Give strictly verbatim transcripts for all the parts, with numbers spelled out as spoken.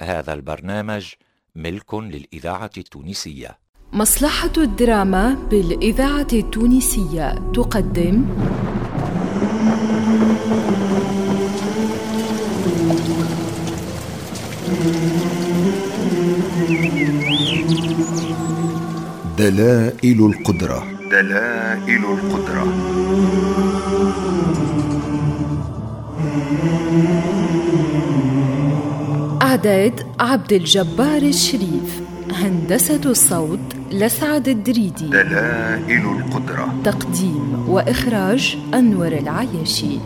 هذا البرنامج ملك للإذاعة التونسية. مصلحة الدراما بالإذاعة التونسية تقدم دلائل القدرة. دلائل القدرة. إعداد عبد الجبار الشريف. هندسة الصوت لسعد الدريدي. دلائل القدرة. تقديم وإخراج أنور العياشي.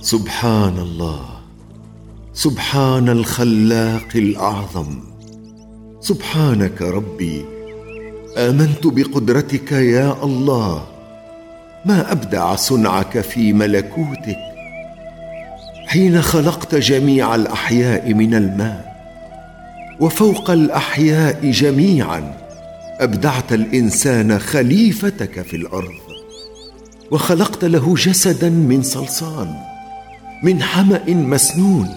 سبحان الله، سبحان الخلاق الأعظم، سبحانك ربي، آمنت بقدرتك يا الله، ما أبدع صنعك في ملكوتك حين خلقت جميع الأحياء من الماء، وفوق الأحياء جميعا أبدعت الإنسان خليفتك في الأرض، وخلقت له جسدا من صلصال من حمأ مسنون.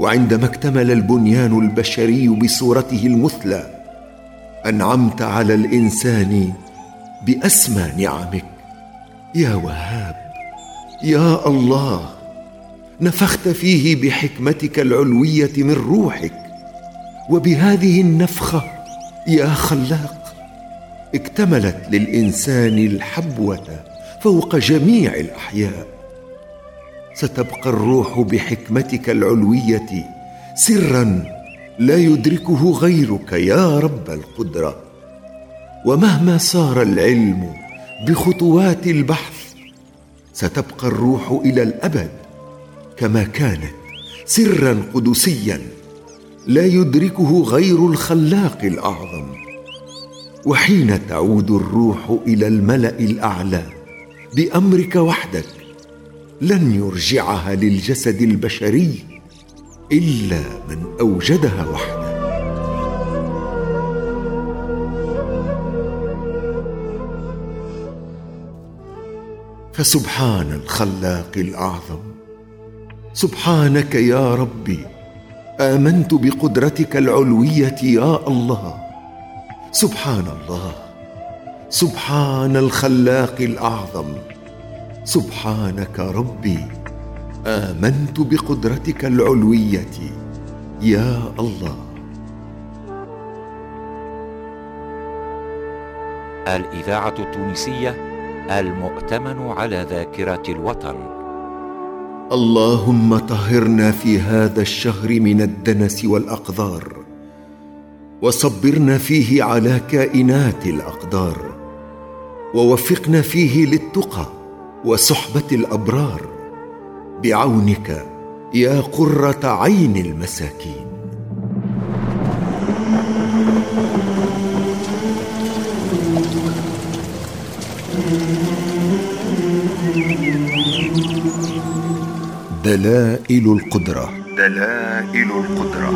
وعندما اكتمل البنيان البشري بصورته المثلى أنعمت على الإنسان بأسمى نعمك يا وهاب يا الله، نفخت فيه بحكمتك العلوية من روحك، وبهذه النفخة يا خلاق اكتملت للإنسان الحبوة فوق جميع الأحياء. ستبقى الروح بحكمتك العلوية سراً لا يدركه غيرك يا رب القدرة، ومهما سار العلم بخطوات البحث ستبقى الروح إلى الأبد كما كانت سراً قدسياً لا يدركه غير الخلاق الأعظم. وحين تعود الروح إلى الملأ الأعلى بأمرك وحدك لن يرجعها للجسد البشري إلا من أوجدها وحده. فسبحان الخلاق الأعظم، سبحانك يا ربي، آمنت بقدرتك العلوية يا الله، سبحان الله، سبحان الخلاق الأعظم، سبحانك ربي، آمنت بقدرتك العلوية يا الله. الإذاعة التونسية، المؤتمن على ذاكرة الوطن. اللهم طهرنا في هذا الشهر من الدنس والأقدار، وصبرنا فيه على كائنات الأقدار، ووفقنا فيه للتقى وصحبة الأبرار، بعونك يا قرة عين المساكين. دلائل القدرة. دلائل القدرة.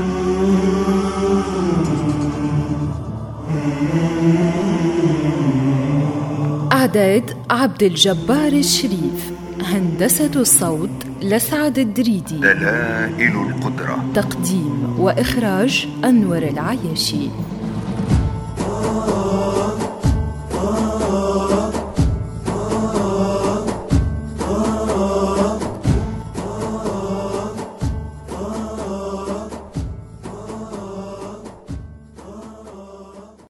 إعداد عبد الجبار الشريف. هندسة الصوت لسعد الدريدي. دلائل القدرة. تقديم وإخراج أنور العياشي.